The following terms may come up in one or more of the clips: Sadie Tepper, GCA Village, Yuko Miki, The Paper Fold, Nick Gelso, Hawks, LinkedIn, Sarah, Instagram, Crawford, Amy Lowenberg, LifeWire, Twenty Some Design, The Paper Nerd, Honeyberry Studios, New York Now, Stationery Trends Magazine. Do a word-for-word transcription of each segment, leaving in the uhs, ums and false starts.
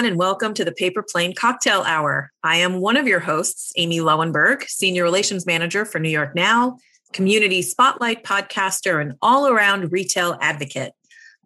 everyone, and welcome to the Paper Plane Cocktail Hour. I am one of your hosts, Amy Lowenberg, Senior Relations Manager for New York Now, Community Spotlight podcaster, and all-around retail advocate.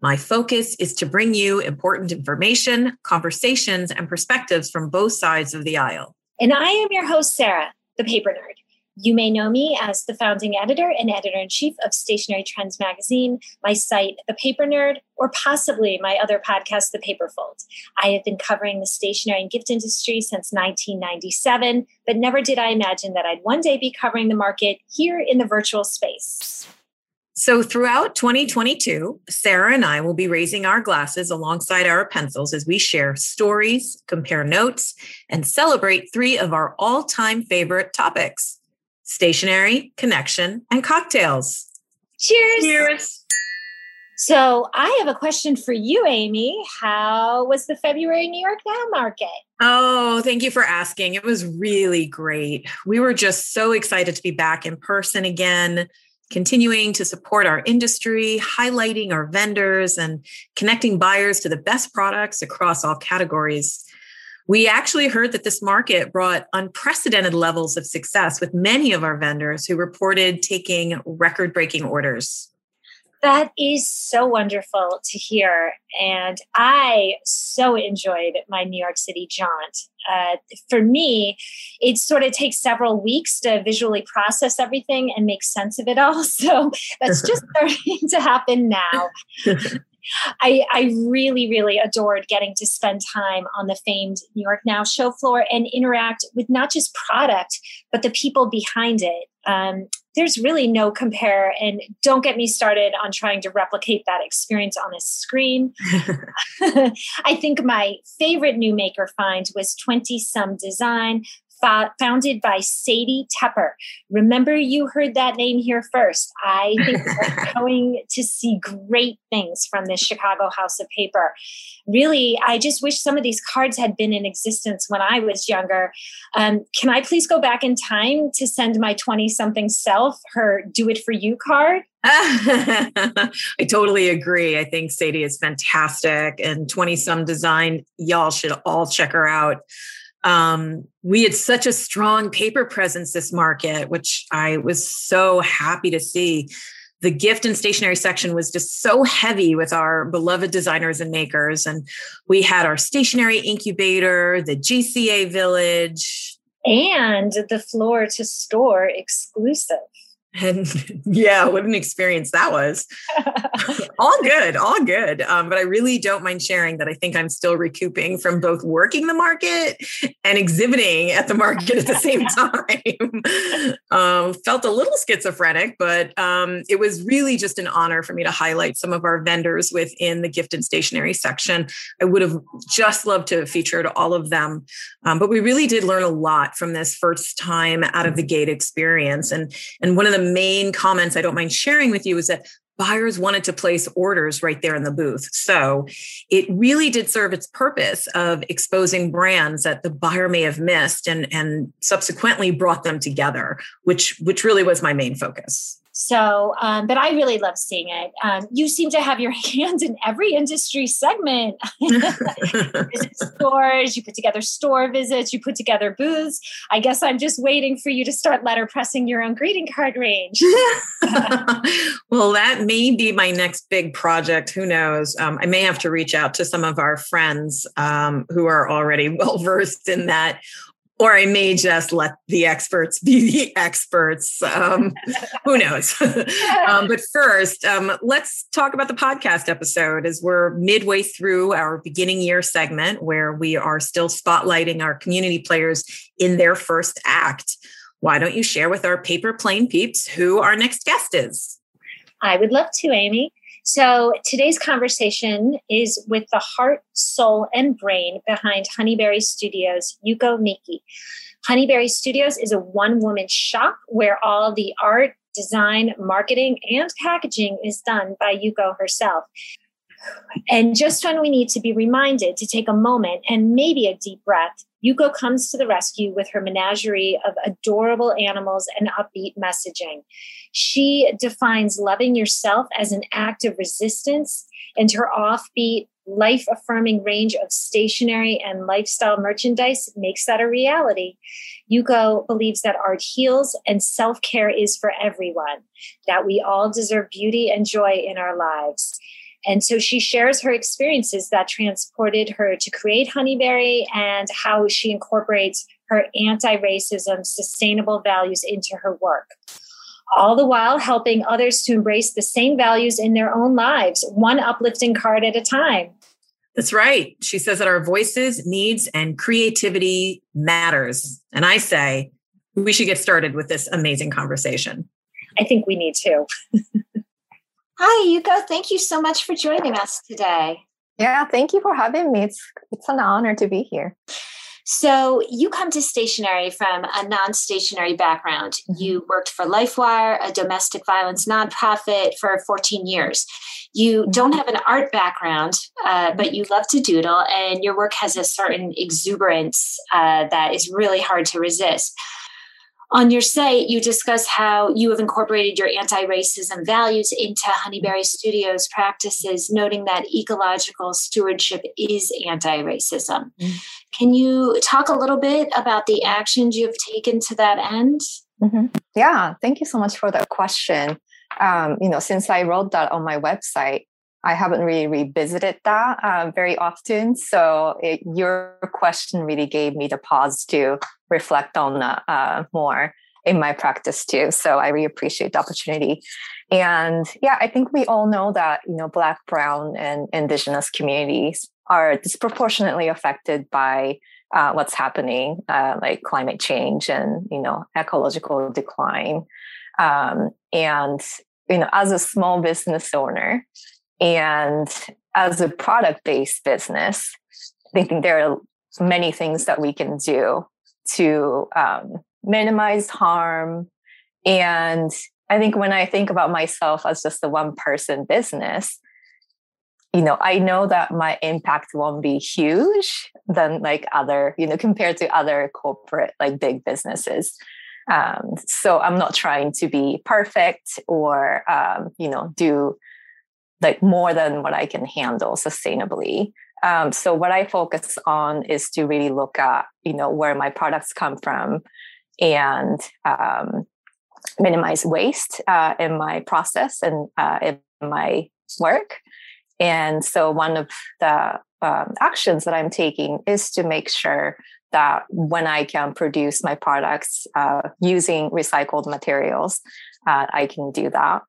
My focus is to bring you important information, conversations, and perspectives from both sides of the aisle. And I am your host, Sarah, the Paper Nerd. You may know me as the founding editor and editor-in-chief of Stationery Trends Magazine, my site, The Paper Nerd, or possibly my other podcast, The Paper Fold. I have been covering the stationery and gift industry since nineteen ninety-seven, but never did I imagine that I'd one day be covering the market here in the virtual space. So throughout twenty twenty-two, Sarah and I will be raising our glasses alongside our pencils as we share stories, compare notes, and celebrate three of our all-time favorite topics: stationery, connection, and cocktails. Cheers. Cheers. So I have a question for you, Amy. How was the February New York Now market? Oh, thank you for asking. It was really great. We were just so excited to be back in person again, continuing to support our industry, highlighting our vendors, and connecting buyers to the best products across all categories. We actually heard that this market brought unprecedented levels of success with many of our vendors who reported taking record-breaking orders. That is so wonderful to hear. And I so enjoyed my New York City jaunt. Uh, for me, it sort of takes several weeks to visually process everything and make sense of it all. So that's just starting to happen now. I, I really, really adored getting to spend time on the famed New York Now show floor and interact with not just product, but the people behind it. Um, there's really no compare, and don't get me started on trying to replicate that experience on a screen. I think my favorite new maker find was Twenty Some Design, founded by Sadie Tepper. Remember, you heard that name here first. I think we're going to see great things from this Chicago House of Paper. Really, I just wish some of these cards had been in existence when I was younger. Um, can I please go back in time to send my twenty-something self her Do It For You card? I totally agree. I think Sadie is fantastic, and twenty-some Design, y'all should all check her out. Um, we had such a strong paper presence this market, which I was so happy to see. The gift and stationery section was just so heavy with our beloved designers and makers. And we had our stationery incubator, the G C A Village. And the floor to store exclusive. And yeah, what an experience that was. all good, all good. Um, but I really don't mind sharing that I think I'm still recouping from both working the market and exhibiting at the market at the same time. um, felt a little schizophrenic, but um, it was really just an honor for me to highlight some of our vendors within the gift and stationery section. I would have just loved to have featured all of them. Um, but we really did learn a lot from this first time out of the gate experience. And, and one of the main comments I don't mind sharing with you is that buyers wanted to place orders right there in the booth. So it really did serve its purpose of exposing brands that the buyer may have missed and, and subsequently brought them together, which, which really was my main focus. So, um, but I really love seeing it. Um, you seem to have your hands in every industry segment. You visit stores, you put together store visits, you put together booths. I guess I'm just waiting for you to start letterpressing your own greeting card range. Well, that may be my next big project. Who knows? Um, I may have to reach out to some of our friends um, who are already well-versed in that. Or I may just let the experts be the experts. Um, who knows? um, but first, um, let's talk about the podcast episode, as we're midway through our beginning year segment where we are still spotlighting our community players in their first act. Why don't you share with our Paper Plane peeps who our next guest is? I would love to, Amy. So today's conversation is with the heart, soul, and brain behind Honeyberry Studios, Yuko Miki. Honeyberry Studios is a one-woman shop where all the art, design, marketing, and packaging is done by Yuko herself. And just when we need to be reminded to take a moment and maybe a deep breath, Yuko comes to the rescue with her menagerie of adorable animals and upbeat messaging. She defines loving yourself as an act of resistance, and her offbeat, life-affirming range of stationery and lifestyle merchandise makes that a reality. Yuko believes that art heals and self-care is for everyone, that we all deserve beauty and joy in our lives. And so she shares her experiences that transported her to create Honeyberry and how she incorporates her anti-racism, sustainable values into her work, all the while helping others to embrace the same values in their own lives, one uplifting card at a time. That's right. She says that our voices, needs, and creativity matters. And I say we should get started with this amazing conversation. I think we need to. Hi, Yuko. Thank you so much for joining us today. Yeah, thank you for having me. It's, it's an honor to be here. So you come to stationery from a non-stationery background. You worked for LifeWire, a domestic violence nonprofit, for fourteen years. You don't have an art background, uh, but you love to doodle, and your work has a certain exuberance uh, that is really hard to resist. On your site, you discuss how you have incorporated your anti-racism values into Honeyberry Studios practices, noting that ecological stewardship is anti-racism. Mm-hmm. Can you talk a little bit about the actions you have taken to that end? Mm-hmm. Yeah, thank you so much for that question. Um, you know, since I wrote that on my website, I haven't really revisited that uh, very often. So it, your question really gave me the pause to reflect on that uh, more in my practice too. So I really appreciate the opportunity. And yeah, I think we all know that, you know, Black, Brown, and Indigenous communities are disproportionately affected by uh, what's happening, uh, like climate change and, you know, ecological decline. Um, and, you know, as a small business owner, and as a product-based business, I think there are many things that we can do to um, minimize harm. And I think when I think about myself as just a one-person business, you know, I know that my impact won't be huge than like other, you know, compared to other corporate, like big businesses. Um, so I'm not trying to be perfect or, um, you know, do like more than what I can handle sustainably. Um, so what I focus on is to really look at, you know, where my products come from and um, minimize waste uh, in my process and uh, in my work. And so one of the um, actions that I'm taking is to make sure that when I can produce my products uh, using recycled materials, uh, I can do that.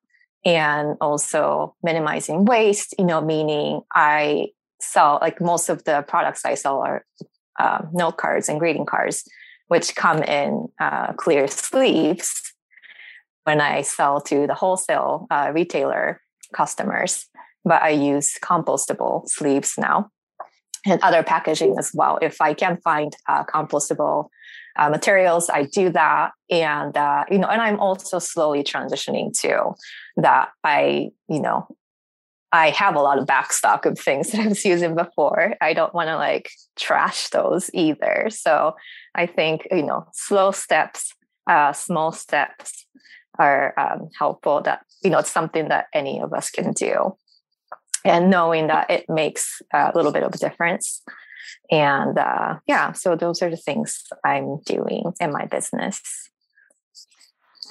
And also minimizing waste, you know, meaning I sell, like most of the products I sell are uh, note cards and greeting cards, which come in uh, clear sleeves when I sell to the wholesale uh, retailer customers. But I use compostable sleeves now and other packaging as well. If I can find uh, compostable Uh, materials, I do that. And, uh, you know, and I'm also slowly transitioning to that. I, you know, I have a lot of backstock of things that I was using before. I don't want to like trash those either. So I think, you know, slow steps, uh, small steps are um, helpful. That, you know, it's something that any of us can do. And knowing that it makes a little bit of a difference. And uh, yeah, so those are the things I'm doing in my business.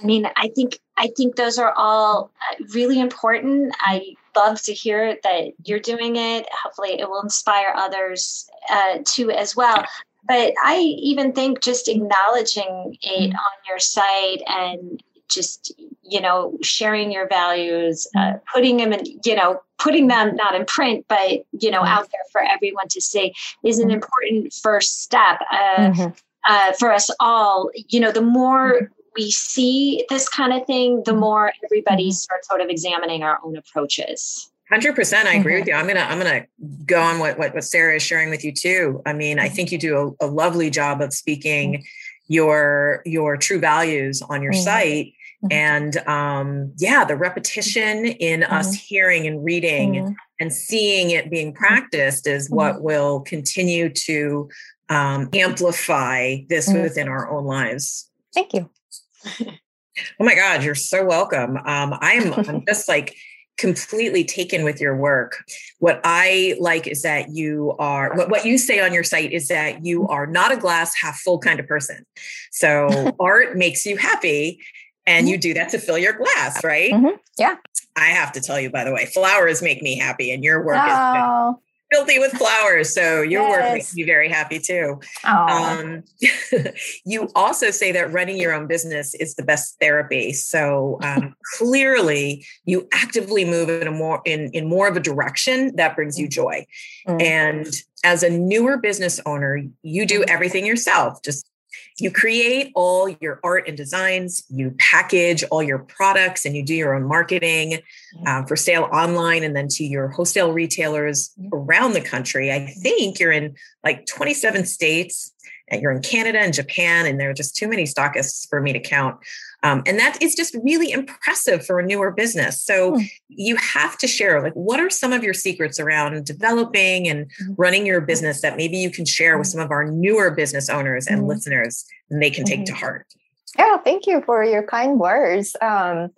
I mean, I think I think those are all really important. I love to hear that you're doing it. Hopefully, it will inspire others uh, too as well. But I even think just acknowledging it on your site and just, you know, sharing your values, uh, putting them in, you know, putting them not in print, but, you know, out there for everyone to see is an important first step uh, mm-hmm. uh, for us all. You know, the more we see this kind of thing, the more everybody starts sort of examining our own approaches. one hundred percent. I agree with you. I'm going to, I'm going to go on what, what, what Sarah is sharing with you too. I mean, I think you do a, a lovely job of speaking your, your true values on your mm-hmm. site. And um, yeah, the repetition in mm-hmm. us hearing and reading mm-hmm. and seeing it being practiced is mm-hmm. what will continue to um, amplify this mm-hmm. within our own lives. Thank you. Oh my God, you're so welcome. Um, I'm, I'm just like completely taken with your work. What I like is that you are, what, what you say on your site is that you are not a glass half full kind of person. So art makes you happy and you do that to fill your glass, right? Mm-hmm. Yeah. I have to tell you, by the way, flowers make me happy and your work oh. is filthy with flowers. So your yes. work makes me very happy too. Um, you also say that running your own business is the best therapy. So um, clearly you actively move in a more, in, in more of a direction that brings you joy. Mm. And as a newer business owner, you do everything yourself. Just you create all your art and designs, you package all your products, and you do your own marketing um, for sale online and then to your wholesale retailers around the country. I think you're in like twenty-seven states, and you're in Canada and Japan, and there are just too many stockists for me to count. Um, and that is just really impressive for a newer business. So you have to share, like, what are some of your secrets around developing and running your business that maybe you can share with some of our newer business owners and mm-hmm. listeners, and they can take mm-hmm. to heart? Yeah, thank you for your kind words. Um,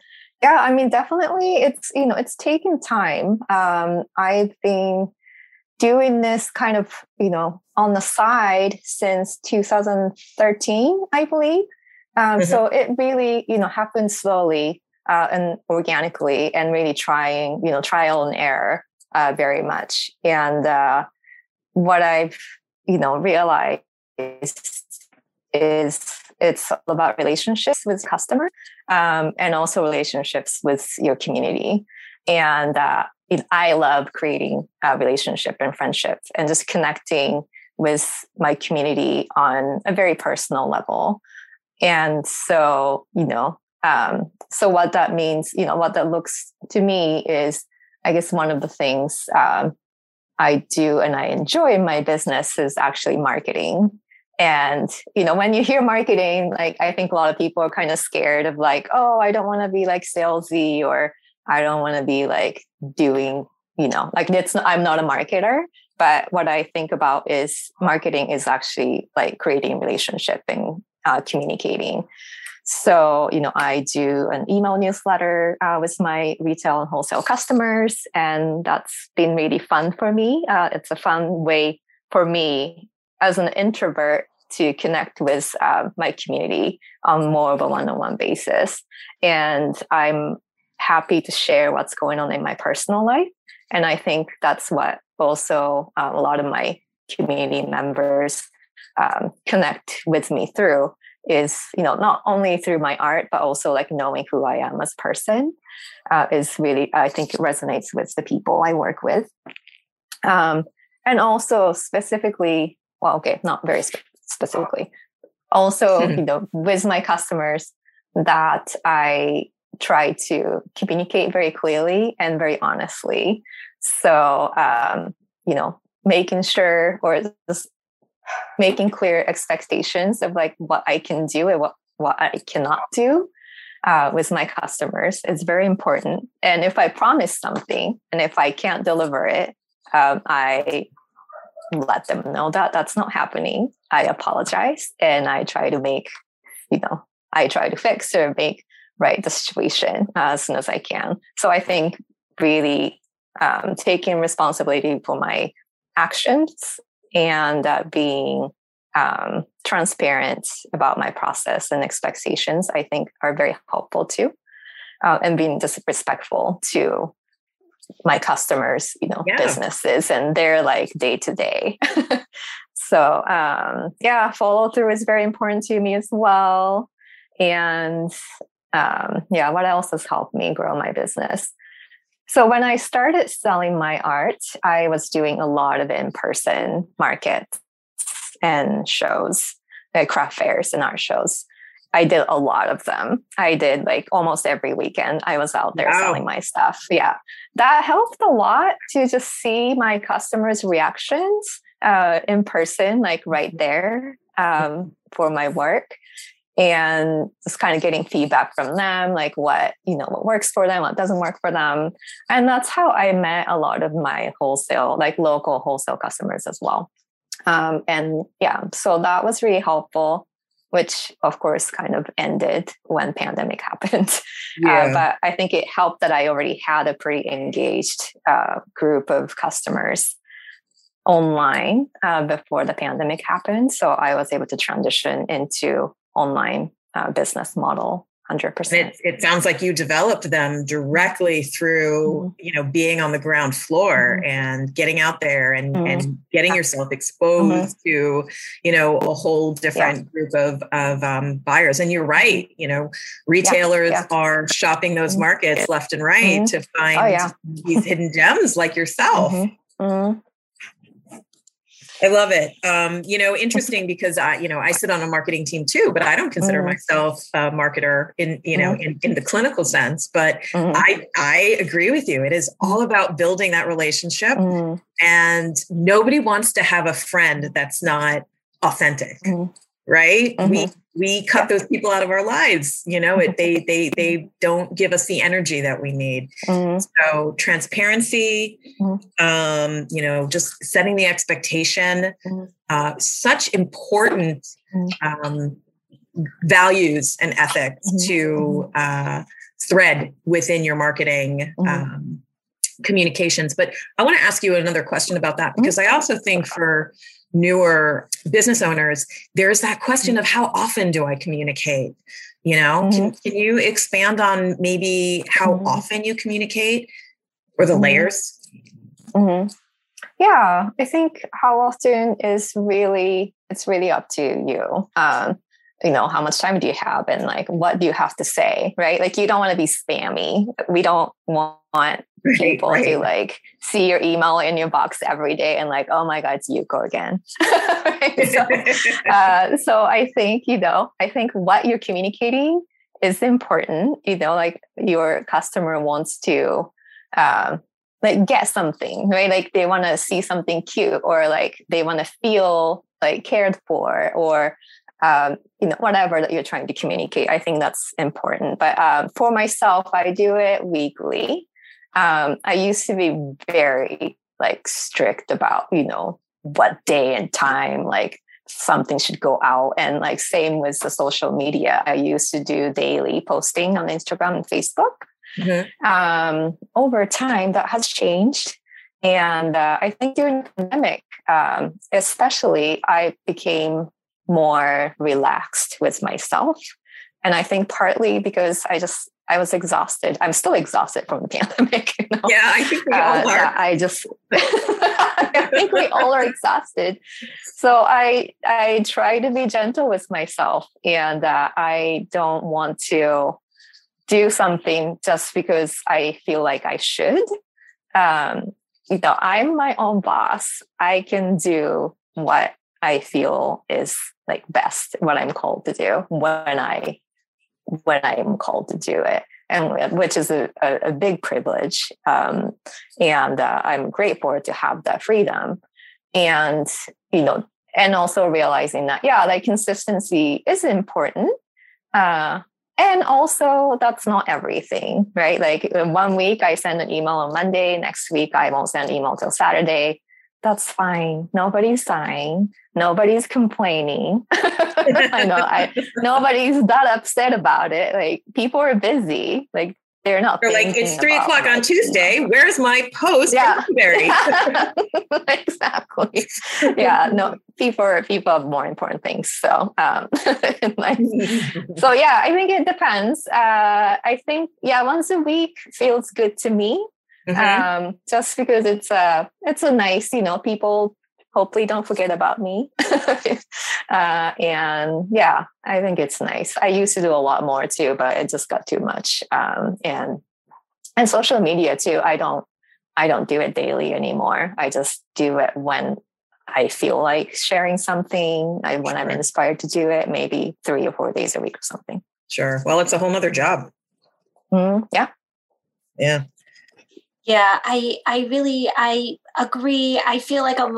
yeah, I mean, definitely it's, you know, it's taking time. Um, I've been doing this kind of, you know, on the side since two thousand thirteen, I believe. Um, mm-hmm. So it really, you know, happened slowly uh, and organically, and really trying, you know, trial and error uh, very much. And uh, what I've, you know, realized is, is it's all about relationships with customer um, and also relationships with your community. And uh, it, I love creating a relationship and friendship and just connecting with my community on a very personal level. And so, you know, um, so what that means, you know, what that looks to me is, I guess, one of the things um, I do and I enjoy in my business is actually marketing. And, you know, when you hear marketing, like, I think a lot of people are kind of scared of like, oh, I don't want to be like salesy, or I don't want to be like doing, you know, like it's not, I'm not a marketer. But what I think about is marketing is actually like creating relationship and Uh, communicating. So, you know, I do an email newsletter uh, with my retail and wholesale customers, and that's been really fun for me. Uh, it's a fun way for me as an introvert to connect with uh, my community on more of a one-on-one basis. And I'm happy to share what's going on in my personal life. And I think that's what also uh, a lot of my community members Um, connect with me through is, you know, not only through my art, but also like knowing who I am as a person uh, is really, I think it resonates with the people I work with. Um, and also specifically, well, okay, not very spe- specifically, also, you know, with my customers that I try to communicate very clearly and very honestly. So, um, you know, making sure or just making clear expectations of like what I can do and what, what I cannot do uh, with my customers is very important. And if I promise something and if I can't deliver it, um, I let them know that that's not happening. I apologize and I try to make, you know, I try to fix or make right the situation uh, as soon as I can. So I think really um, taking responsibility for my actions and uh, being um, transparent about my process and expectations, I think, are very helpful too. Uh, and being just respectful to my customers, you know, yeah. businesses and their like day to day. So um, yeah, follow through is very important to me as well. And um, yeah, what else has helped me grow my business? So when I started selling my art, I was doing a lot of in-person markets and shows, like craft fairs and art shows. I did a lot of them. I did like almost every weekend I was out there wow. selling my stuff. Yeah. That helped a lot to just see my customers' reactions uh, in person, like right there um, for my work. And just kind of getting feedback from them, like what, you know, what works for them, what doesn't work for them. And that's how I met a lot of my wholesale, like local wholesale customers as well. Um, and yeah, so that was really helpful. which of course kind of ended when pandemic happened. Yeah. Uh, but I think it helped that I already had a pretty engaged uh, group of customers online uh, before the pandemic happened. So I was able to transition into online uh, business model one hundred percent. It, it sounds like you developed them directly through, mm-hmm. you know, being on the ground floor mm-hmm. and getting out there and, mm-hmm. and getting yourself exposed mm-hmm. to, you know, a whole different yeah. group of, of um, buyers. And you're right, you know, retailers yeah. Yeah. are shopping those markets mm-hmm. left and right mm-hmm. to find oh, yeah. these hidden gems like yourself. Mm-hmm. Mm-hmm. I love it. Um, you know, interesting because I, you know, I sit on a marketing team too, but I don't consider mm-hmm. myself a marketer in, you know, mm-hmm. in, in the clinical sense, but mm-hmm. I, I agree with you. It is all about building that relationship mm-hmm. and nobody wants to have a friend that's not authentic, mm-hmm. right? Mm-hmm. We, we cut those people out of our lives. You know, it, they, they, they don't give us the energy that we need. Mm-hmm. So transparency, mm-hmm. um, you know, just setting the expectation, mm-hmm. uh, such important, um, values and ethics mm-hmm. to, uh, thread within your marketing, mm-hmm. um, communications. But I want to ask you another question about that, because I also think for newer business owners, there's that question of how often do I communicate? You know, mm-hmm. can, can you expand on maybe how mm-hmm. often you communicate or the mm-hmm. layers? Mm-hmm. Yeah, I think how often is really, it's really up to you. Um, you know, how much time do you have and like, what do you have to say, right? Like, you don't want to be spammy. We don't want people right, right. to like see your email in your box every day and like, oh my God, it's Yuko again. Right? so, uh, so I think, you know, I think what you're communicating is important, you know, like your customer wants to, um, like get something, right? Like they want to see something cute or like they want to feel like cared for or, um, you know, whatever that you're trying to communicate. I think that's important. But, um, for myself, I do it weekly. Um, I used to be very like strict about, you know, what day and time, like something should go out. And like, same with the social media. I used to do daily posting on Instagram and Facebook. Mm-hmm. Um, over time that has changed. And, uh, I think during the pandemic, um, especially I became more relaxed with myself. And I think partly because I just, I was exhausted. I'm still exhausted from the pandemic. You know? Yeah, I think we all uh, are. I just, I think we all are exhausted. So I, I try to be gentle with myself, and uh, I don't want to do something just because I feel like I should. Um, you know, I'm my own boss. I can do what I feel is like best, what I'm called to do when I. when I'm called to do it, and which is a, a, a big privilege. Um, and uh, I'm grateful to have that freedom, and, you know, and also realizing that, yeah, like consistency is important. Uh, and also that's not everything, right? Like one week I send an email on Monday, next week I won't send an email till Saturday. That's fine. Nobody's dying. Nobody's complaining. I know. I, nobody's that upset about it. Like, people are busy. Like, they're not. They're like, it's three o'clock on Tuesday. Where's my post? Yeah. Exactly. Yeah. No, people are, people have more important things. So, um, like, so yeah, I think it depends. Uh, I think, yeah, once a week feels good to me. Mm-hmm. Um, just because it's a, it's a nice, you know, people hopefully don't forget about me. uh, and yeah, I think it's nice. I used to do a lot more too, but it just got too much. Um, and, and social media too. I don't, I don't do it daily anymore. I just do it when I feel like sharing something, I, when sure. I'm inspired to do it, maybe three or four days a week or something. Sure. Well, it's a whole nother job. Mm, yeah. Yeah. Yeah, I I really, I agree. I feel like um,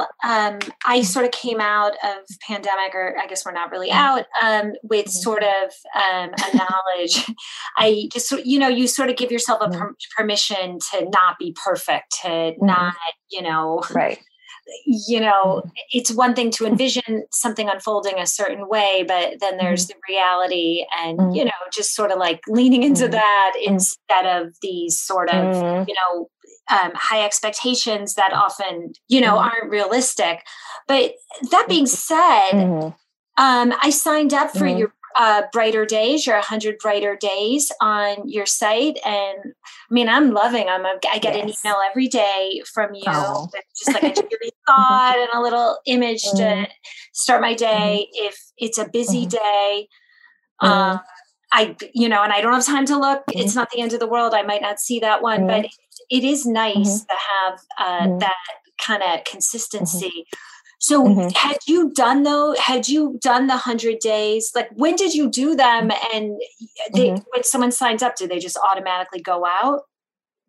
I sort of came out of pandemic, or I guess we're not really out, um, with sort of um, a knowledge. I just, you know, you sort of give yourself a per- permission to not be perfect, to not, you know, right. you know, it's one thing to envision something unfolding a certain way, but then there's the reality and, you know, just sort of like leaning into that instead of these sort of, you know, um, high expectations that often, you know, aren't realistic. But that being said, um, I signed up for your Uh, brighter days, your one hundred brighter days on your site. And I mean, I'm loving, I'm a, I get yes. an email every day from you, oh. with just like a cheery thought and a little image mm. to start my day. Mm. If it's a busy mm. day, mm. um, I, you know, and I don't have time to look, mm. it's not the end of the world. I might not see that one, mm. but it, it is nice mm. to have uh, mm. that kind of consistency. Mm. So mm-hmm. had you done though, had you done the hundred days? Like when did you do them? And they, mm-hmm. when someone signs up, do they just automatically go out?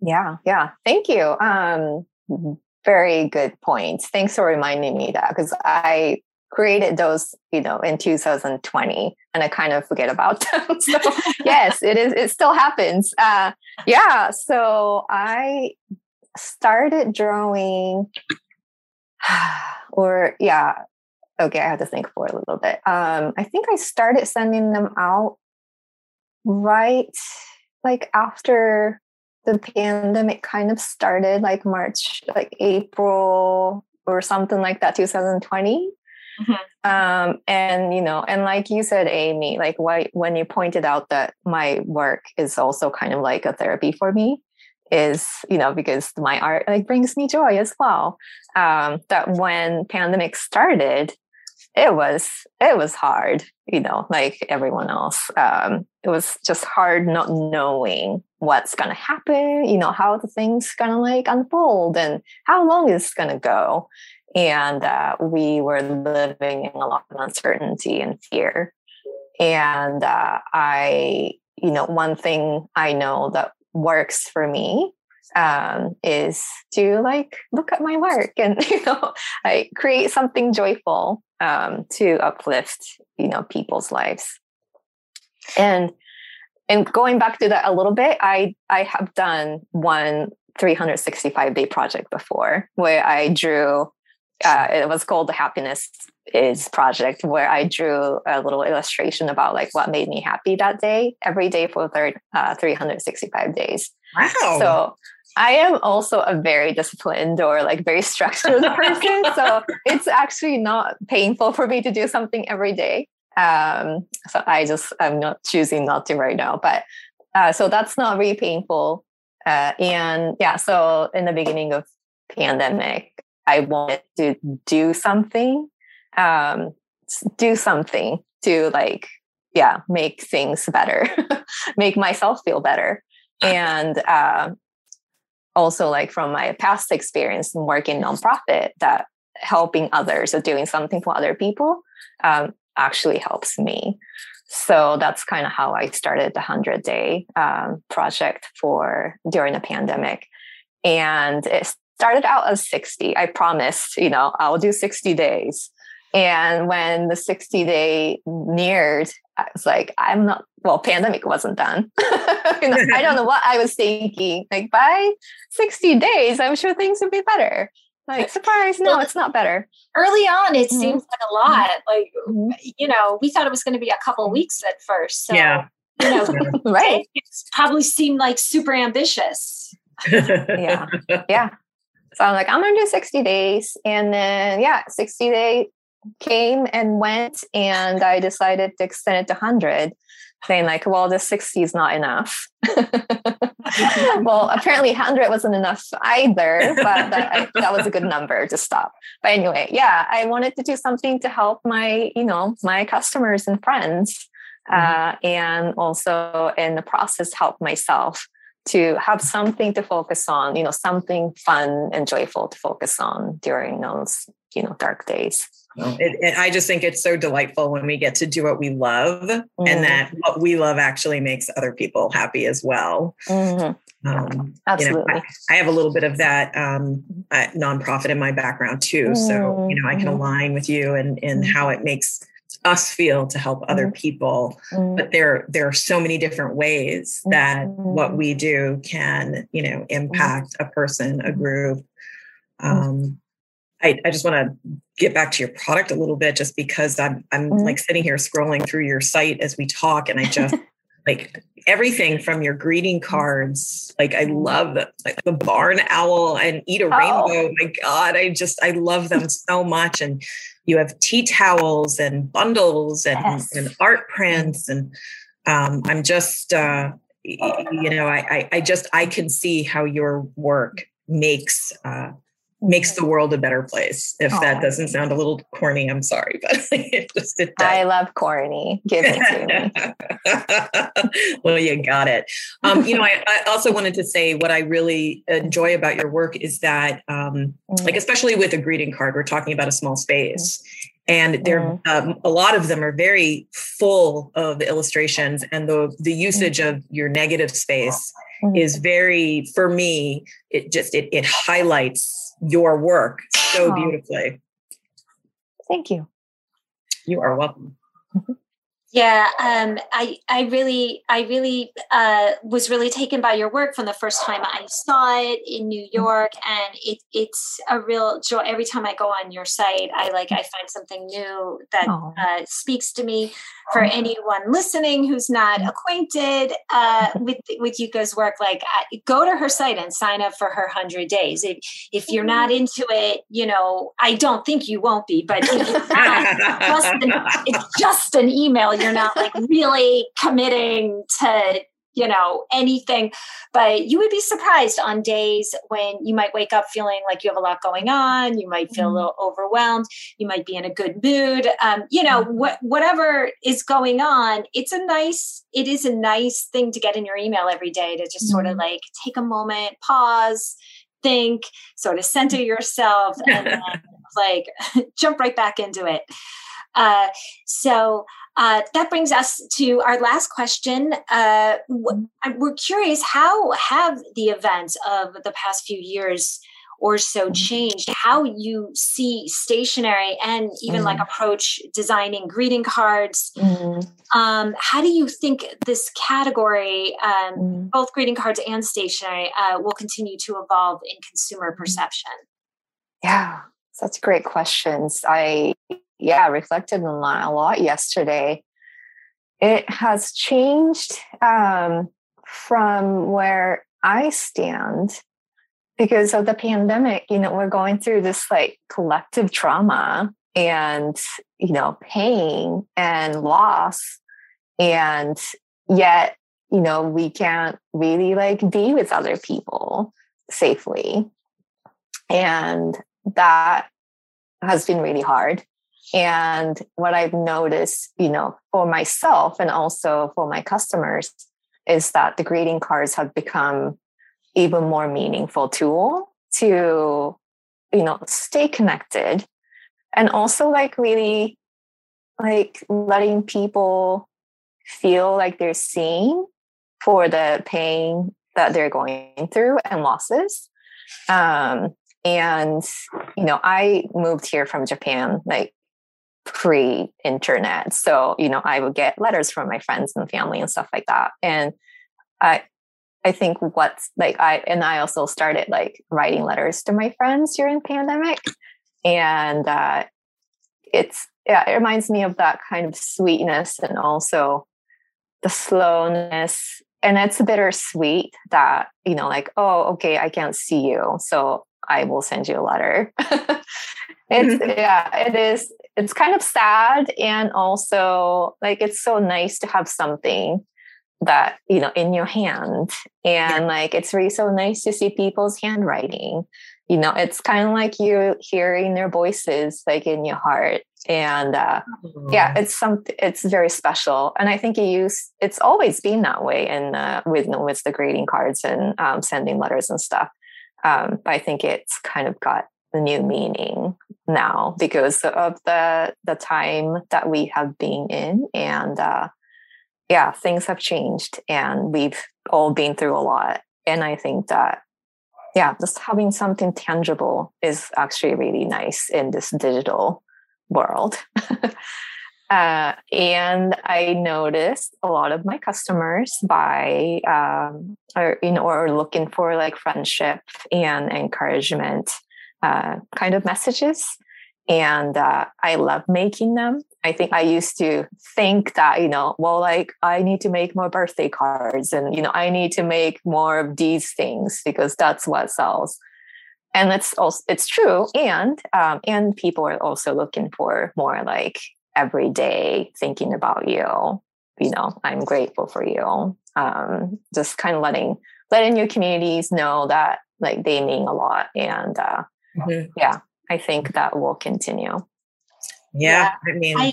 Yeah. Yeah. Thank you. Um, very good points. Thanks for reminding me that, because I created those, you know, in two thousand twenty and I kind of forget about them. So yes, it is. It still happens. Uh, yeah. So I started drawing Or yeah, okay. I have to think for a little bit. Um, I think I started sending them out right like after the pandemic kind of started, like March, like April or something like that, two thousand twenty. Mm-hmm. Um, and you know, and like you said, Amy, like why, when you pointed out that my work is also kind of like a therapy for me. Is, you know, because my art like brings me joy as well. Um, that when pandemic started, it was, it was hard, you know, like everyone else. Um, it was just hard not knowing what's going to happen, you know, how the things going to like unfold and how long it's going to go. And uh, we were living in a lot of uncertainty and fear. And uh, I, you know, one thing I know that works for me um is to like look at my work and, you know, I create something joyful um to uplift, you know, people's lives. And and going back to that a little bit, I I have done one three hundred sixty-five day project before where I drew uh it was called the Happiness Is Project, where I drew a little illustration about like what made me happy that day, every day for third, uh, three hundred sixty-five days. Wow. So I am also a very disciplined or like very structured person. So it's actually not painful for me to do something every day. Um, so I just, I'm not choosing not to right now, but uh, so that's not really painful. Uh, and yeah, so in the beginning of pandemic, I wanted to do something um do something to like yeah make things better make myself feel better. And uh, also like from my past experience in working nonprofit, that helping others or doing something for other people um actually helps me. So that's kind of how I started the one hundred day um project for during the pandemic. And it started out as sixty. I promised, you know, I'll do sixty days. And when the sixty day neared, I was like, I'm not, well, pandemic wasn't done. You know, I don't know what I was thinking. Like by sixty days, I'm sure things would be better. Like, surprise, no, it's not better. Early on, it mm-hmm. seems like a lot. Like, you know, we thought it was going to be a couple of weeks at first. So, yeah. You know, right. It probably seemed like super ambitious. Yeah. Yeah. So I'm like, I'm going to do sixty days. And then, yeah, sixty day came and went, and I decided to extend it to one hundred, saying like, well, the sixty is not enough. Well, apparently one hundred wasn't enough either, but that, that was a good number to stop. But anyway, yeah, I wanted to do something to help my, you know, my customers and friends, uh, mm-hmm. and also in the process help myself to have something to focus on, you know, something fun and joyful to focus on during those, you know, dark days. It, it, I just think it's so delightful when we get to do what we love, mm-hmm. and that what we love actually makes other people happy as well. Mm-hmm. Um, Absolutely. You know, I, I have a little bit of that um, uh, nonprofit in my background too. Mm-hmm. So, you know, I can align with you in, in how it makes us feel to help other people, mm-hmm. but there, there are so many different ways that mm-hmm. what we do can, you know, impact a person, a group, um, I, I just want to get back to your product a little bit, just because I'm I'm mm-hmm. like sitting here scrolling through your site as we talk, and I just like everything from your greeting cards. Like I love the, like the barn owl and eat a oh. rainbow. My God, I just I love them so much. And you have tea towels and bundles and, yes. and art prints, and um, I'm just uh, you know I, I I just I can see how your work makes. Uh, makes the world a better place. If Aww. That doesn't sound a little corny, I'm sorry, but it just it does. I love corny. Give it to me. Well, you got it. Um, you know, I, I also wanted to say what I really enjoy about your work is that, um, mm. like, especially with a greeting card, we're talking about a small space. Mm. And they're mm. um, a lot of them are very full of illustrations, and the the usage mm. of your negative space mm. is very, for me, it just it it highlights your work so oh. beautifully. Thank you. You are welcome. Yeah, um, I I really I really uh, was really taken by your work from the first time I saw it in New York, and it it's a real joy. Every time I go on your site, I like I find something new that uh, speaks to me. For anyone listening who's not acquainted uh, with with Yuko's work, like uh, go to her site and sign up for her hundred days. If if you're not into it, you know I don't think you won't be. But if you're not, just an, it's just an email. You're not like really committing to, you know, anything, but you would be surprised on days when you might wake up feeling like you have a lot going on. You might feel mm-hmm. a little overwhelmed. You might be in a good mood. Um, you know, wh- whatever is going on, it's a nice, it is a nice thing to get in your email every day to just mm-hmm. sort of like take a moment, pause, think, sort of center yourself, and then like jump right back into it. Uh, so, Uh, that brings us to our last question. Uh, we're curious, how have the events of the past few years or so changed how you see stationery and even mm. like approach designing greeting cards? Mm. Um, how do you think this category, um, mm. both greeting cards and stationery, uh, will continue to evolve in consumer perception? Yeah, that's great questions. I... Yeah, I reflected on that a lot yesterday. It has changed um, from where I stand because of the pandemic. You know, we're going through this like collective trauma and, you know, pain and loss. And yet, you know, we can't really like be with other people safely. And that has been really hard. And what I've noticed, you know, for myself and also for my customers is that the greeting cards have become even more meaningful tool to, you know, stay connected and also like really like letting people feel like they're seen for the pain that they're going through and losses. Um, and, you know, I moved here from Japan, like, pre-internet. So, you know, I would get letters from my friends and family and stuff like that. And I, I think what's like, I, and I also started like writing letters to my friends during the pandemic. And uh, it's, yeah, it reminds me of that kind of sweetness and also the slowness. And it's bittersweet that, you know, like, oh, okay, I can't see you. So I will send you a letter. It's, yeah, it is. It's kind of sad. And also like, it's so nice to have something that, you know, in your hand. And like, it's really so nice to see people's handwriting. You know, it's kind of like you're hearing their voices, like in your heart. And uh, yeah, it's something, it's very special. And I think you use, it's always been that way. And uh, with, with the greeting cards and um, sending letters and stuff. Um, I think it's kind of got the new meaning now because of the the time that we have been in. And uh, yeah, things have changed and we've all been through a lot. And I think that, yeah, just having something tangible is actually really nice in this digital world. uh, and I noticed a lot of my customers buy um, or, you know, are looking for like friendship and encouragement uh, kind of messages. And uh, I love making them. I think I used to think that, you know, well, like I need to make more birthday cards and, you know, I need to make more of these things because that's what sells. And it's also, it's true. And, um, and people are also looking for more like every day thinking about you, you know, I'm grateful for you. Um, just kind of letting, letting your communities know that like they mean a lot. And uh, mm-hmm. yeah, I think that will continue. Yeah, yeah, I mean, I,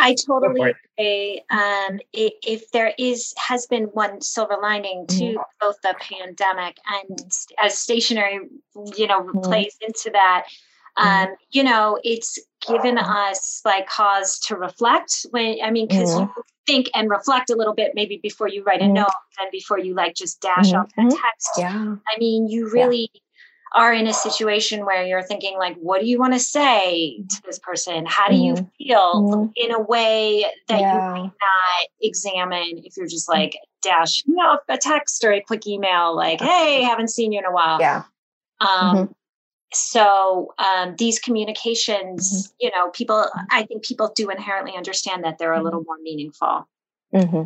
I totally agree. Um, if, if there is has been one silver lining to mm-hmm. both the pandemic and as stationery, you know, mm-hmm. plays into that, um, mm-hmm. you know, it's given us like cause to reflect. When I mean, because mm-hmm. you think and reflect a little bit, maybe before you write mm-hmm. a note and before you like just dash mm-hmm. off that text. Yeah. I mean, you really. Yeah. are in a situation where you're thinking like, what do you want to say to this person? How do you mm-hmm. feel mm-hmm. in a way that yeah. you may not examine if you're just like dash you know, a text or a quick email, like, hey, haven't seen you in a while. Yeah. Um, mm-hmm. So um, these communications, mm-hmm. you know, people, I think people do inherently understand that they're a little more meaningful. Mm-hmm.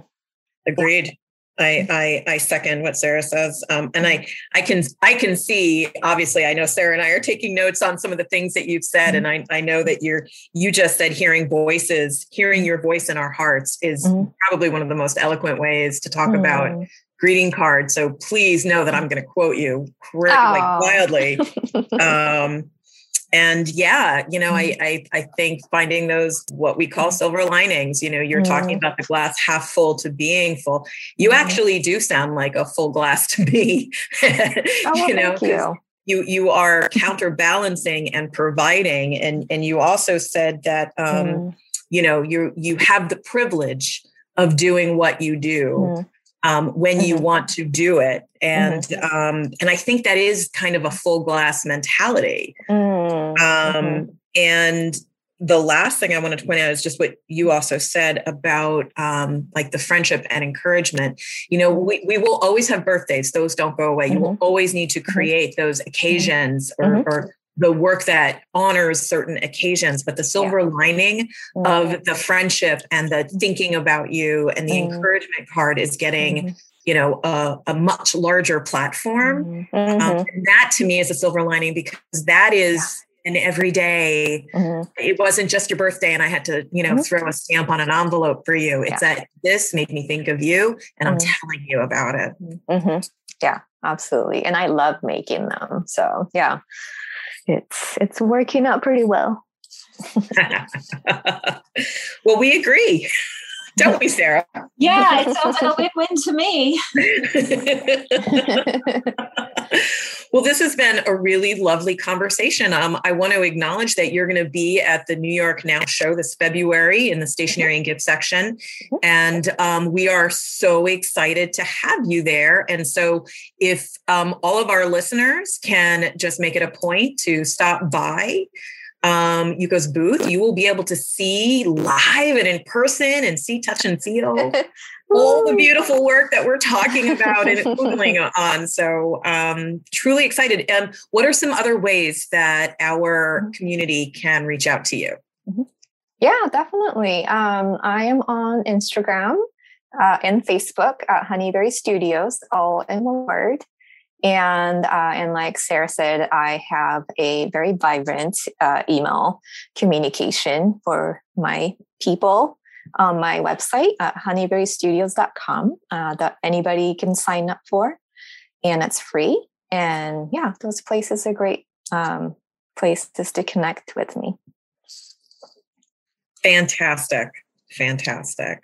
Agreed. Yeah. I, I I second what Sarah says, um, and I I can I can see obviously I know Sarah and I are taking notes on some of the things that you've said, mm-hmm. and I I know that you're you just said hearing voices, hearing your voice in our hearts is mm-hmm. probably one of the most eloquent ways to talk mm-hmm. about greeting cards. So please know that I'm going to quote you cr- like wildly, um, and yeah, you know I, I I think finding those what we call silver linings. You know, you're mm-hmm. talking about the glass half full to being full. You mm-hmm. actually do sound like a full glass to be. oh, well, you know, thank you. you you are counterbalancing and providing, and and you also said that um, mm-hmm. you know you you have the privilege of doing what you do. Mm-hmm. Um, when you mm-hmm. want to do it. And mm-hmm. um, and I think that is kind of a full glass mentality. Mm-hmm. Um, and the last thing I want to point out is just what you also said about um, like the friendship and encouragement. You know, we, we will always have birthdays. Those don't go away. Mm-hmm. You will always need to create those occasions mm-hmm. or, or the work that honors certain occasions, but the silver yeah. lining mm-hmm. of the friendship and the thinking about you and the mm-hmm. encouragement card is getting, mm-hmm. you know, a, a much larger platform. Mm-hmm. Um, and that to me is a silver lining because that is yeah. an everyday, mm-hmm. it wasn't just your birthday and I had to, you know, mm-hmm. throw a stamp on an envelope for you. It's yeah. that this made me think of you and mm-hmm. I'm telling you about it. Mm-hmm. Yeah, absolutely. And I love making them. So yeah. It's it's working out pretty well. Well, we agree, don't we, Sarah? Yeah, it sounds like a win-win to me. Well, this has been a really lovely conversation. Um, I want to acknowledge that you're going to be at the New York Now show this February in the stationery and gift section. And um, we are so excited to have you there. And so if um, all of our listeners can just make it a point to stop by um, Yuko's booth, you will be able to see live and in person and see, touch and feel all the beautiful work that we're talking about and going on. So um, truly excited. Um, what are some other ways that our community can reach out to you? Yeah, definitely. Um, I am on Instagram uh, and Facebook at Honeyberry Studios, all in one word. And, uh, and like Sarah said, I have a very vibrant, uh, email communication for my people on my website at honeyberry studios dot com, uh, that anybody can sign up for and it's free. And yeah, those places are great, um, places to connect with me. Fantastic. Fantastic.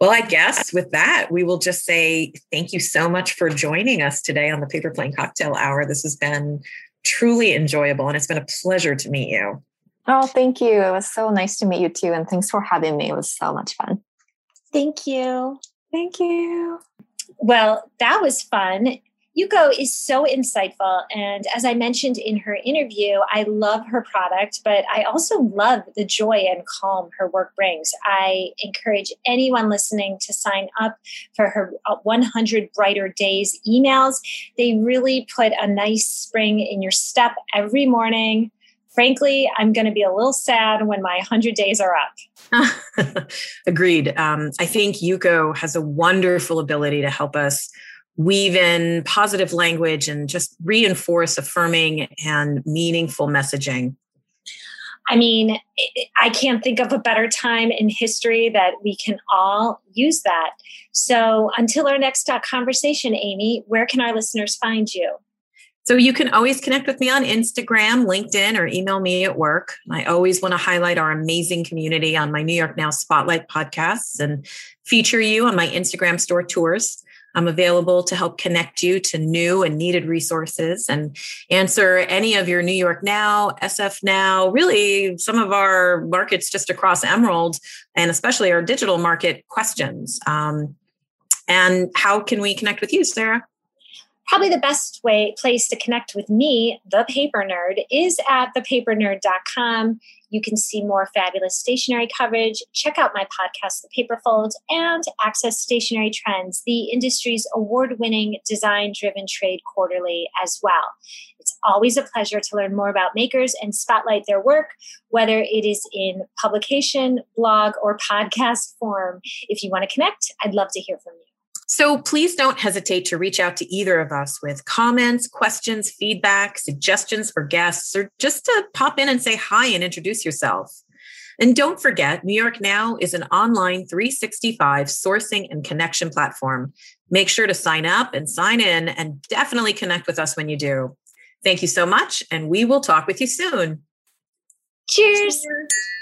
Well, I guess with that, we will just say thank you so much for joining us today on the Paper Plane Cocktail Hour. This has been truly enjoyable, and it's been a pleasure to meet you. Oh, thank you. It was so nice to meet you, too, and thanks for having me. It was so much fun. Thank you. Thank you. Well, that was fun. Yuko is so insightful. And as I mentioned in her interview, I love her product, but I also love the joy and calm her work brings. I encourage anyone listening to sign up for her one hundred Brighter Days emails. They really put a nice spring in your step every morning. Frankly, I'm going to be a little sad when my one hundred days are up. Agreed. Um, I think Yuko has a wonderful ability to help us weave in positive language and just reinforce affirming and meaningful messaging. I mean, I can't think of a better time in history that we can all use that. So until our next conversation, Amy, where can our listeners find you? So you can always connect with me on Instagram, LinkedIn, or email me at work. I always want to highlight our amazing community on my New York Now Spotlight podcasts and feature you on my Instagram store tours. I'm available to help connect you to new and needed resources and answer any of your New York Now, S F Now, really some of our markets just across Emerald, and especially our digital market questions. Um, and how can we connect with you, Sarah? Probably the best way place to connect with me, The Paper Nerd, is at the paper nerd dot com. You can see more fabulous stationery coverage, check out my podcast, The Paper Fold, and access Stationery Trends, the industry's award-winning design-driven trade quarterly as well. It's always a pleasure to learn more about makers and spotlight their work, whether it is in publication, blog, or podcast form. If you want to connect, I'd love to hear from you. So please don't hesitate to reach out to either of us with comments, questions, feedback, suggestions for guests, or just to pop in and say hi and introduce yourself. And don't forget, New York Now is an online three sixty-five sourcing and connection platform. Make sure to sign up and sign in, and definitely connect with us when you do. Thank you so much, and we will talk with you soon. Cheers. Cheers.